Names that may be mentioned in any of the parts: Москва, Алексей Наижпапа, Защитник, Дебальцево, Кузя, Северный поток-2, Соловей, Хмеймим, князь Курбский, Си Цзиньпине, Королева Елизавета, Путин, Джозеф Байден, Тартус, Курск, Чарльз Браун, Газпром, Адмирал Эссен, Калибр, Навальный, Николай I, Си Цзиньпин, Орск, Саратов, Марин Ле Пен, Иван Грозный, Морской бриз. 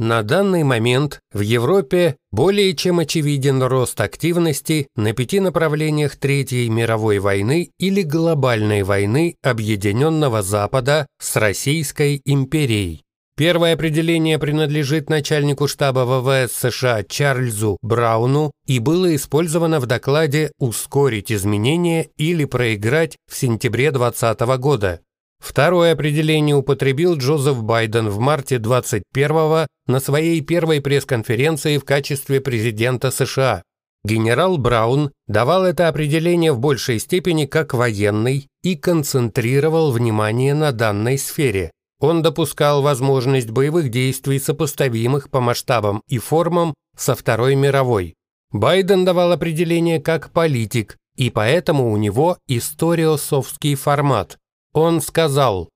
На данный момент в Европе более чем очевиден рост активности на 5 направлениях Третьей мировой войны или глобальной войны Объединенного Запада с Российской империей. Первое определение принадлежит начальнику штаба ВВС США Чарльзу Брауну и было использовано в докладе «Ускорить изменения или проиграть» в сентябре 2020 года. Второе определение употребил Джозеф Байден в марте 2021 на своей первой пресс-конференции в качестве президента США. Генерал Браун давал это определение в большей степени как военный и концентрировал внимание на данной сфере. Он допускал возможность боевых действий, сопоставимых по масштабам и формам со Второй мировой. Байден давал определение как политик, и поэтому у него историосовский формат. Он сказал: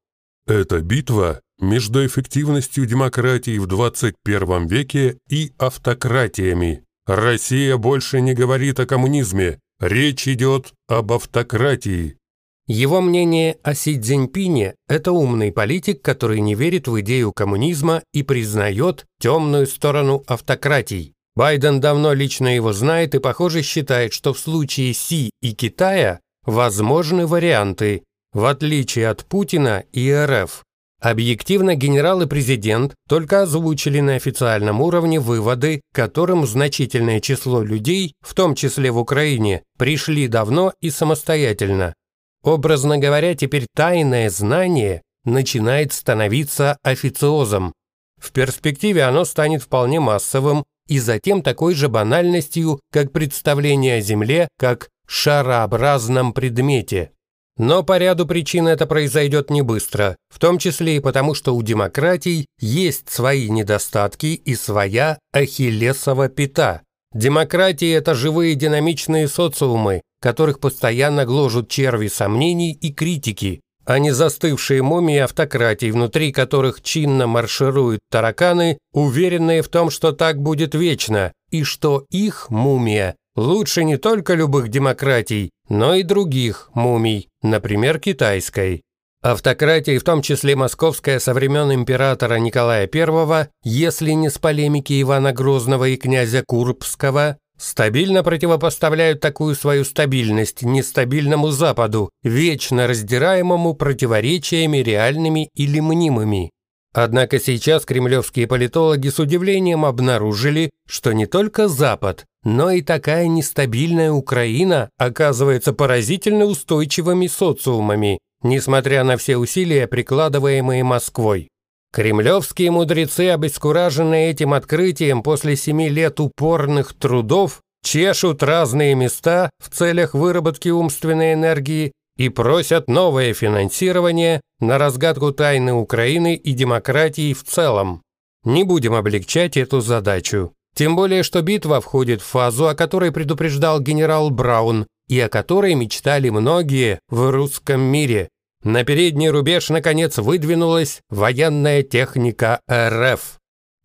«Эта битва между эффективностью демократии в 21 веке и автократиями. Россия больше не говорит о коммунизме, речь идет об автократии». Его мнение о Си Цзиньпине – это умный политик, который не верит в идею коммунизма и признает темную сторону автократий. Байден давно лично его знает и, похоже, считает, что в случае Си и Китая возможны варианты, в отличие от Путина и РФ. Объективно генерал и президент только озвучили на официальном уровне выводы, к которым значительное число людей, в том числе в Украине, пришли давно и самостоятельно. Образно говоря, теперь тайное знание начинает становиться официозом. В перспективе оно станет вполне массовым и затем такой же банальностью, как представление о Земле как шарообразном предмете. Но по ряду причин это произойдет не быстро, в том числе и потому, что у демократий есть свои недостатки и своя ахиллесова пята. Демократии – это живые динамичные социумы, которых постоянно гложут черви сомнений и критики, а не застывшие мумии автократий, внутри которых чинно маршируют тараканы, уверенные в том, что так будет вечно, и что их мумия лучше не только любых демократий, но и других мумий, например, китайской. Автократии, в том числе московская со времен императора Николая I, если не с полемики Ивана Грозного и князя Курбского, стабильно противопоставляют такую свою стабильность нестабильному Западу, вечно раздираемому противоречиями реальными или мнимыми. Однако сейчас кремлевские политологи с удивлением обнаружили, что не только Запад, но и такая нестабильная Украина оказывается поразительно устойчивыми социумами, несмотря на все усилия, прикладываемые Москвой. Кремлевские мудрецы, обескураженные этим открытием после 7 лет упорных трудов, чешут разные места в целях выработки умственной энергии и просят новое финансирование на разгадку тайны Украины и демократии в целом. Не будем облегчать эту задачу. Тем более, что битва входит в фазу, о которой предупреждал генерал Браун и о которой мечтали многие в русском мире. На передний рубеж, наконец, выдвинулась военная техника РФ.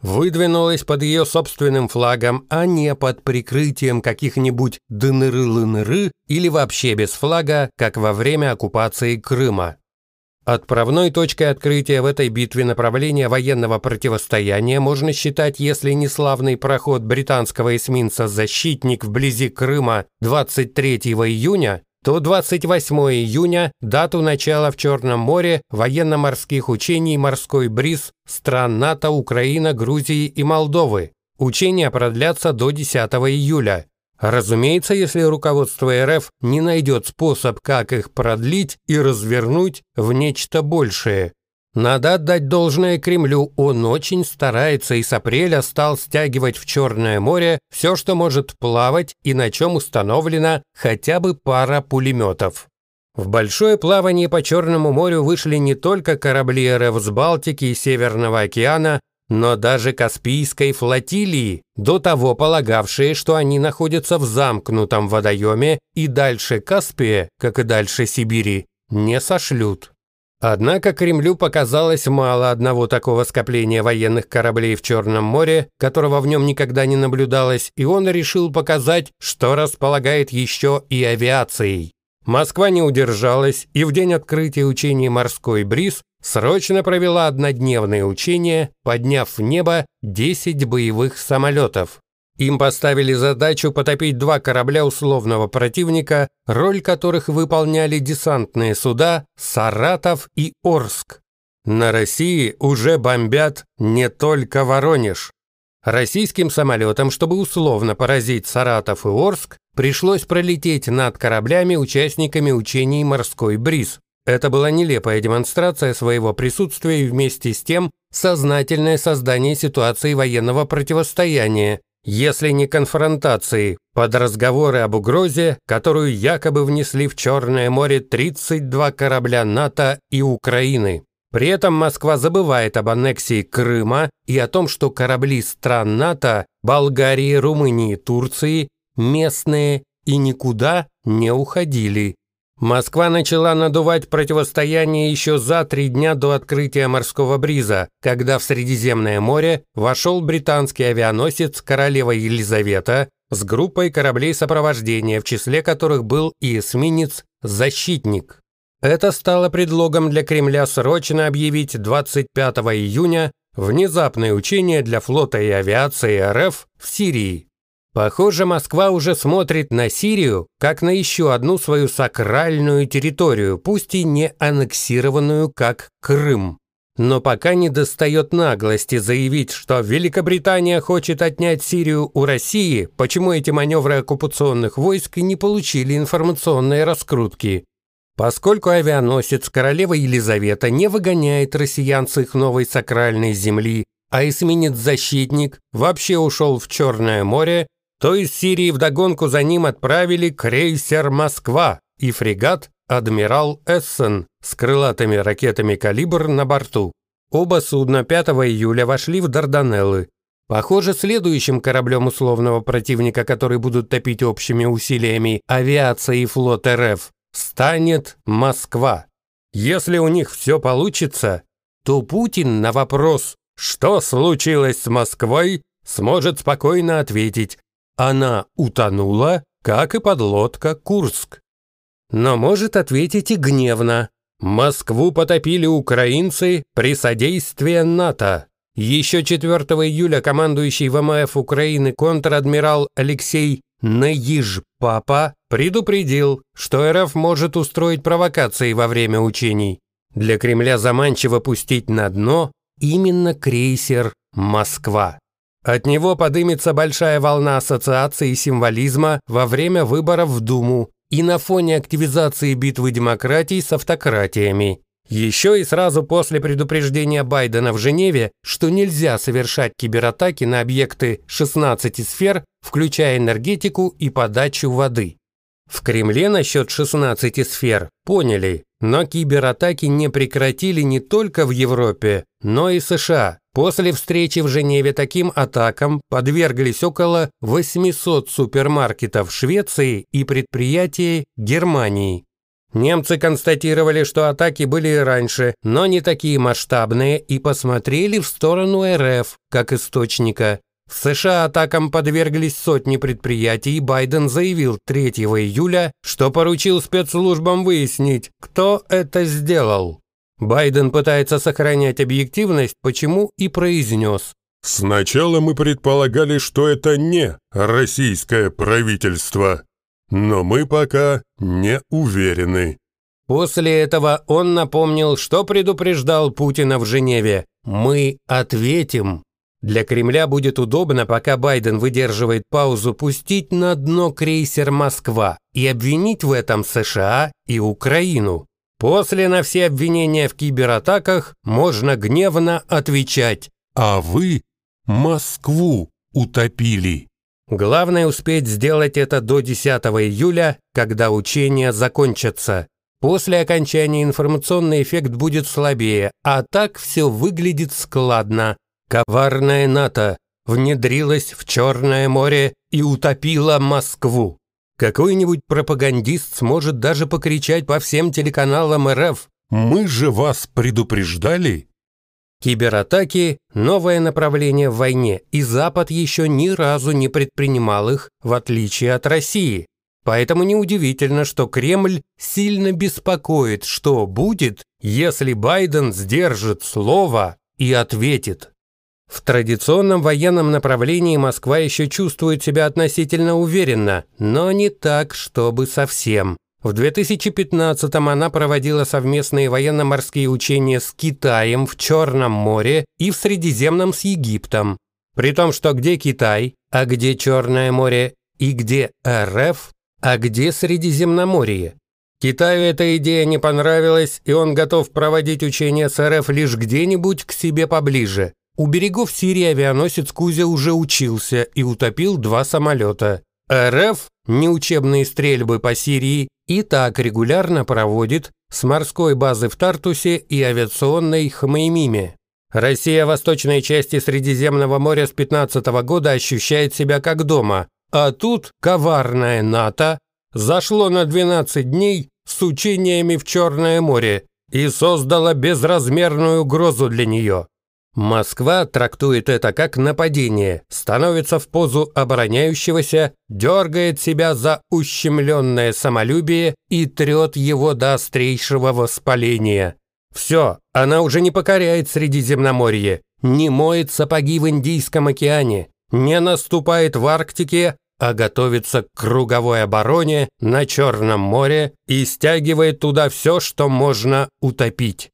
Выдвинулась под ее собственным флагом, а не под прикрытием каких-нибудь ДНР-ЛНР или вообще без флага, как во время оккупации Крыма. Отправной точкой открытия в этой битве направления военного противостояния можно считать, если не славный проход британского эсминца «Защитник» вблизи Крыма 23 июня, то 28 июня – дату начала в Черном море военно-морских учений «Морской бриз» стран НАТО, Украина, Грузии и Молдовы. Учения продлятся до 10 июля. Разумеется, если руководство РФ не найдет способ, как их продлить и развернуть в нечто большее. Надо отдать должное Кремлю, он очень старается и с апреля стал стягивать в Черное море все, что может плавать и на чем установлена хотя бы пара пулеметов. В большое плавание по Черному морю вышли не только корабли РФ с Балтики и Северного океана, но даже Каспийской флотилии, до того полагавшие, что они находятся в замкнутом водоеме и дальше Каспия, как и дальше Сибири, не сошлют. Однако Кремлю показалось мало одного такого скопления военных кораблей в Черном море, которого в нем никогда не наблюдалось, и он решил показать, что располагает еще и авиацией. Москва не удержалась и в день открытия учений «Морской бриз» срочно провела однодневные учения, подняв в небо 10 боевых самолетов. Им поставили задачу потопить 2 корабля условного противника, роль которых выполняли десантные суда «Саратов» и «Орск». На России уже бомбят не только Воронеж. Российским самолетам, чтобы условно поразить Саратов и Орск, пришлось пролететь над кораблями-участниками учений «Морской бриз». Это была нелепая демонстрация своего присутствия и вместе с тем сознательное создание ситуации военного противостояния, если не конфронтации, под разговоры об угрозе, которую якобы внесли в Черное море 32 корабля НАТО и Украины. При этом Москва забывает об аннексии Крыма и о том, что корабли стран НАТО, Болгарии, Румынии, Турции, местные и никуда не уходили. Москва начала надувать противостояние еще за 3 дня до открытия «Морского бриза», когда в Средиземное море вошел британский авианосец «Королева Елизавета» с группой кораблей сопровождения, в числе которых был и эсминец «Защитник». Это стало предлогом для Кремля срочно объявить 25 июня внезапное учение для флота и авиации РФ в Сирии. Похоже, Москва уже смотрит на Сирию как на еще одну свою сакральную территорию, пусть и не аннексированную как Крым. Но пока не достает наглости заявить, что Великобритания хочет отнять Сирию у России, почему эти маневры оккупационных войск не получили информационной раскрутки. Поскольку авианосец «Королева Елизавета» не выгоняет россиян с их новой сакральной земли, а эсминец «Защитник» вообще ушел в Черное море, то из Сирии вдогонку за ним отправили крейсер «Москва» и фрегат «Адмирал Эссен» с крылатыми ракетами «Калибр» на борту. Оба судна 5 июля вошли в Дарданеллы. Похоже, следующим кораблем условного противника, который будут топить общими усилиями авиации и флот РФ, станет Москва. Если у них все получится, то Путин на вопрос «Что случилось с Москвой?» сможет спокойно ответить: она утонула, как и подлодка «Курск». Но может ответить и гневно: Москву потопили украинцы при содействии НАТО. Еще 4 июля командующий ВМФ Украины контр-адмирал Алексей Наижпапа предупредил, что РФ может устроить провокации во время учений. Для Кремля заманчиво пустить на дно именно крейсер «Москва». От него подымется большая волна ассоциаций и символизма во время выборов в Думу и на фоне активизации битвы демократий с автократиями. Еще и сразу после предупреждения Байдена в Женеве, что нельзя совершать кибератаки на объекты 16 сфер, включая энергетику и подачу воды. В Кремле насчет 16 сфер поняли, но кибератаки не прекратили не только в Европе, но и США. После встречи в Женеве таким атакам подверглись около 800 супермаркетов Швеции и предприятий Германии. Немцы констатировали, что атаки были и раньше, но не такие масштабные, и посмотрели в сторону РФ как источника. В США атакам подверглись сотни предприятий, и Байден заявил 3 июля, что поручил спецслужбам выяснить, кто это сделал. Байден пытается сохранять объективность, почему и произнес: «Сначала мы предполагали, что это не российское правительство. Но мы пока не уверены». После этого он напомнил, что предупреждал Путина в Женеве: «Мы ответим». Для Кремля будет удобно, пока Байден выдерживает паузу, пустить на дно крейсер «Москва» и обвинить в этом США и Украину. После на все обвинения в кибератаках можно гневно отвечать: «А вы Москву утопили». Главное успеть сделать это до 10 июля, когда учения закончатся. После окончания информационный эффект будет слабее, а так все выглядит складно. Коварная НАТО внедрилась в Черное море и утопила Москву. Какой-нибудь пропагандист сможет даже покричать по всем телеканалам РФ: «Мы же вас предупреждали!» Кибератаки – новое направление в войне, и Запад еще ни разу не предпринимал их, в отличие от России. Поэтому неудивительно, что Кремль сильно беспокоит, что будет, если Байден сдержит слово и ответит. В традиционном военном направлении Москва еще чувствует себя относительно уверенно, но не так, чтобы совсем. В 2015-м она проводила совместные военно-морские учения с Китаем в Черном море и в Средиземном с Египтом. При том, что где Китай, а где Черное море, и где РФ, а где Средиземноморье. Китаю эта идея не понравилась, и он готов проводить учения с РФ лишь где-нибудь к себе поближе. У берегов Сирии авианосец Кузя уже учился и утопил 2 самолета. РФ неучебные стрельбы по Сирии и так регулярно проводит с морской базы в Тартусе и авиационной Хмеймиме. Россия восточной части Средиземного моря с 2015 года ощущает себя как дома, а тут коварная НАТО зашло на 12 дней с учениями в Черное море и создало безразмерную угрозу для нее. Москва трактует это как нападение, становится в позу обороняющегося, дергает себя за ущемленное самолюбие и трет его до острейшего воспаления. Все, она уже не покоряет Средиземноморье, не моет сапоги в Индийском океане, не наступает в Арктике, а готовится к круговой обороне на Черном море и стягивает туда все, что можно утопить.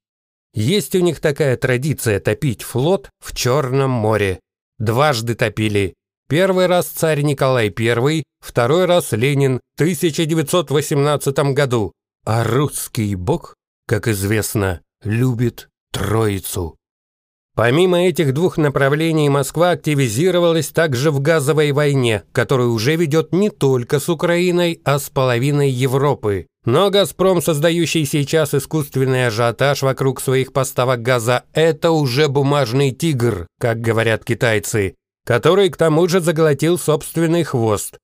Есть у них такая традиция топить флот в Черном море. Дважды топили. Первый раз царь Николай I, второй раз Ленин в 1918 году. А русский бог, как известно, любит Троицу. Помимо этих двух направлений Москва активизировалась также в газовой войне, которую уже ведет не только с Украиной, а с половиной Европы. Но «Газпром», создающий сейчас искусственный ажиотаж вокруг своих поставок газа, это уже бумажный тигр, как говорят китайцы, который к тому же заглотил собственный хвост.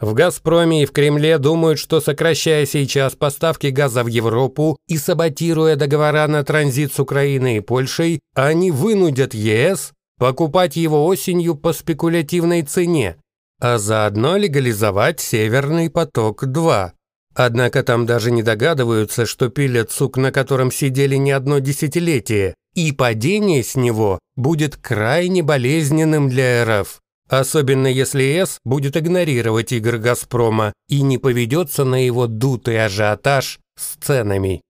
В «Газпроме» и в Кремле думают, что, сокращая сейчас поставки газа в Европу и саботируя договора на транзит с Украиной и Польшей, они вынудят ЕС покупать его осенью по спекулятивной цене, а заодно легализовать «Северный поток-2». Однако там даже не догадываются, что пилят сук, на котором сидели не одно десятилетие, и падение с него будет крайне болезненным для РФ, особенно если ЕС будет игнорировать игры «Газпрома» и не поведется на его дутый ажиотаж с ценами.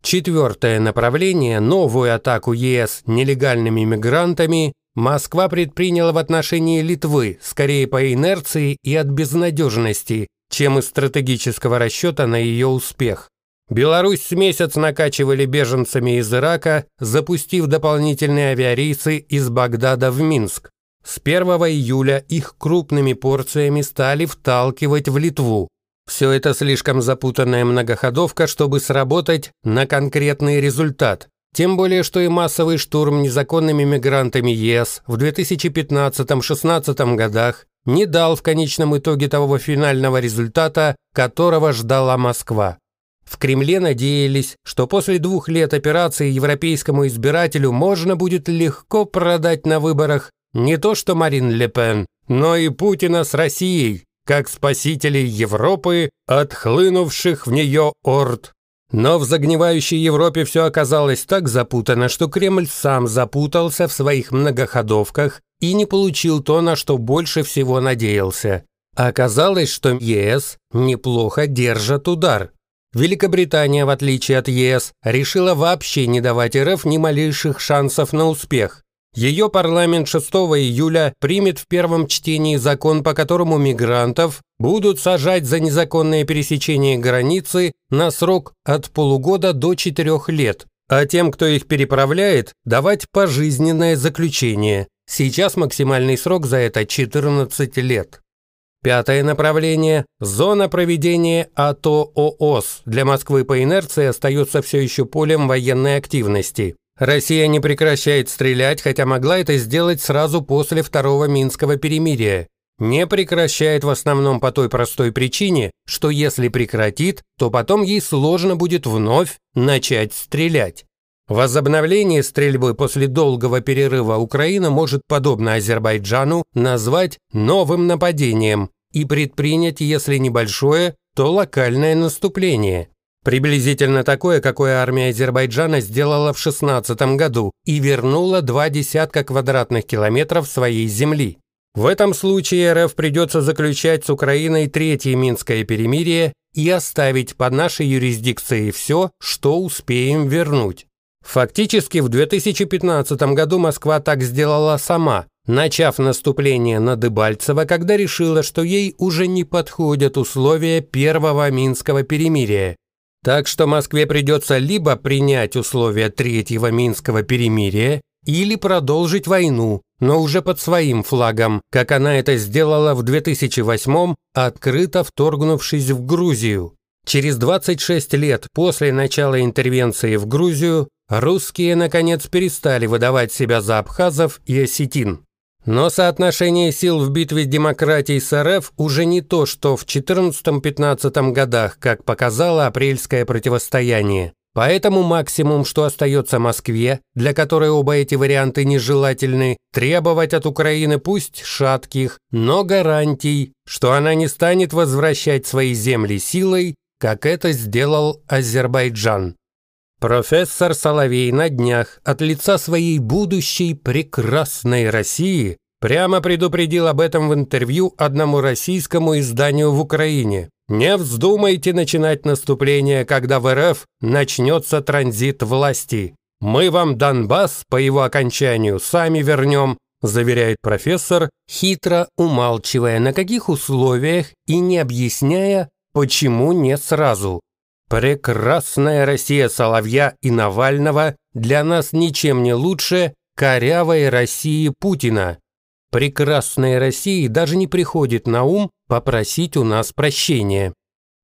Четвертое направление – новую атаку ЕС нелегальными мигрантами – Москва предприняла в отношении Литвы, скорее по инерции и от безнадежности, чем из стратегического расчета на ее успех. Беларусь с месяц накачивали беженцами из Ирака, запустив дополнительные авиарейсы из Багдада в Минск. С 1 июля их крупными порциями стали вталкивать в Литву. Все это слишком запутанная многоходовка, чтобы сработать на конкретный результат. Тем более, что и массовый штурм незаконными мигрантами ЕС в 2015-16 годах не дал в конечном итоге того финального результата, которого ждала Москва. В Кремле надеялись, что после 2 лет операции европейскому избирателю можно будет легко продать на выборах не то что Марин Ле Пен, но и Путина с Россией, как спасителей Европы, отхлынувших в нее орд. Но в загнивающей Европе все оказалось так запутано, что Кремль сам запутался в своих многоходовках и не получил то, на что больше всего надеялся. Оказалось, что ЕС неплохо держит удар. Великобритания, в отличие от ЕС, решила вообще не давать РФ ни малейших шансов на успех. Ее парламент 6 июля примет в первом чтении закон, по которому мигрантов будут сажать за незаконное пересечение границы на срок от полугода до 4 лет, а тем, кто их переправляет, давать пожизненное заключение. Сейчас максимальный срок за это 14 лет. Пятое направление – зона проведения АТО ООС для Москвы по инерции остается все еще полем военной активности. Россия не прекращает стрелять, хотя могла это сделать сразу после второго Минского перемирия. Не прекращает в основном по той простой причине, что если прекратит, то потом ей сложно будет вновь начать стрелять. Возобновление стрельбы после долгого перерыва Украина может, подобно Азербайджану, назвать новым нападением, и предпринять, если небольшое, то локальное наступление. Приблизительно такое, какое армия Азербайджана сделала в 16 году и вернула 20 квадратных километров своей земли. В этом случае РФ придется заключать с Украиной третье Минское перемирие и оставить под нашей юрисдикцией все, что успеем вернуть. Фактически в 2015 году Москва так сделала сама, начав наступление на Дебальцево, когда решила, что ей уже не подходят условия первого Минского перемирия. Так что Москве придется либо принять условия третьего Минского перемирия, или продолжить войну, но уже под своим флагом, как она это сделала в 2008-м, открыто вторгнувшись в Грузию. Через 26 лет после начала интервенции в Грузию русские, наконец, перестали выдавать себя за абхазов и осетин. Но соотношение сил в битве демократий с РФ уже не то, что в 14-15 годах, как показало апрельское противостояние. Поэтому максимум, что остается Москве, для которой оба эти варианты нежелательны, требовать от Украины пусть шатких, но гарантий, что она не станет возвращать свои земли силой, как это сделал Азербайджан. Профессор Соловей на днях от лица своей будущей прекрасной России прямо предупредил об этом в интервью одному российскому изданию в Украине. Не вздумайте начинать наступление, когда в РФ начнется транзит власти. Мы вам Донбасс по его окончанию сами вернем, заверяет профессор, хитро умалчивая, на каких условиях и не объясняя, почему не сразу. Прекрасная Россия Соловья и Навального для нас ничем не лучше корявой России Путина. Прекрасной России даже не приходит на ум попросить у нас прощения.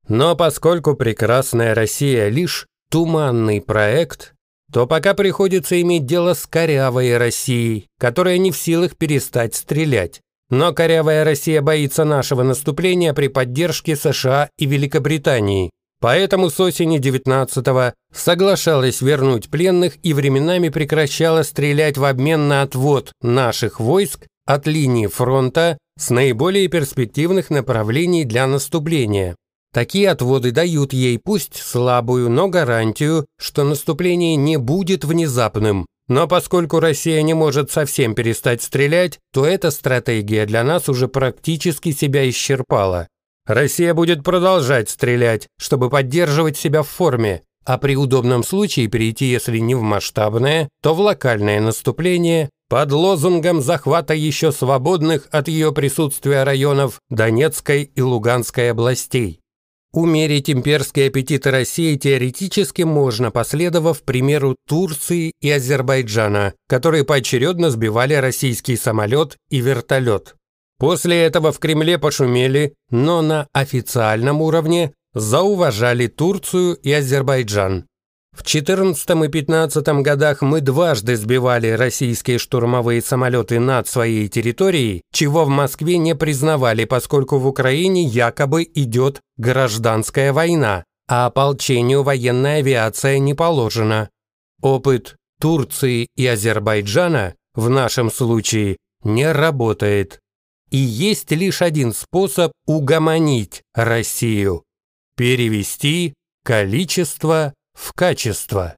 Но поскольку прекрасная Россия лишь туманный проект, то пока приходится иметь дело с корявой Россией, которая не в силах перестать стрелять. Но корявая Россия боится нашего наступления при поддержке США и Великобритании. Поэтому с осени 19-го соглашалась вернуть пленных и временами прекращала стрелять в обмен на отвод наших войск от линии фронта с наиболее перспективных направлений для наступления. Такие отводы дают ей пусть слабую, но гарантию, что наступление не будет внезапным. Но поскольку Россия не может совсем перестать стрелять, то эта стратегия для нас уже практически себя исчерпала. Россия будет продолжать стрелять, чтобы поддерживать себя в форме, а при удобном случае перейти, если не в масштабное, то в локальное наступление под лозунгом захвата еще свободных от ее присутствия районов Донецкой и Луганской областей. Умерить имперские аппетиты России теоретически можно, последовав примеру Турции и Азербайджана, которые поочередно сбивали российский самолет и вертолет. После этого в Кремле пошумели, но на официальном уровне зауважали Турцию и Азербайджан. В 14 и 15 годах мы дважды сбивали российские штурмовые самолеты над своей территорией, чего в Москве не признавали, поскольку в Украине якобы идет гражданская война, а ополчению военная авиация не положена. Опыт Турции и Азербайджана в нашем случае не работает. И есть лишь один способ угомонить Россию – перевести количество в качество.